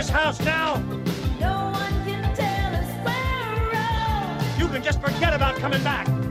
This house now. No one can tell us where we're wrong. You can just forget about coming back.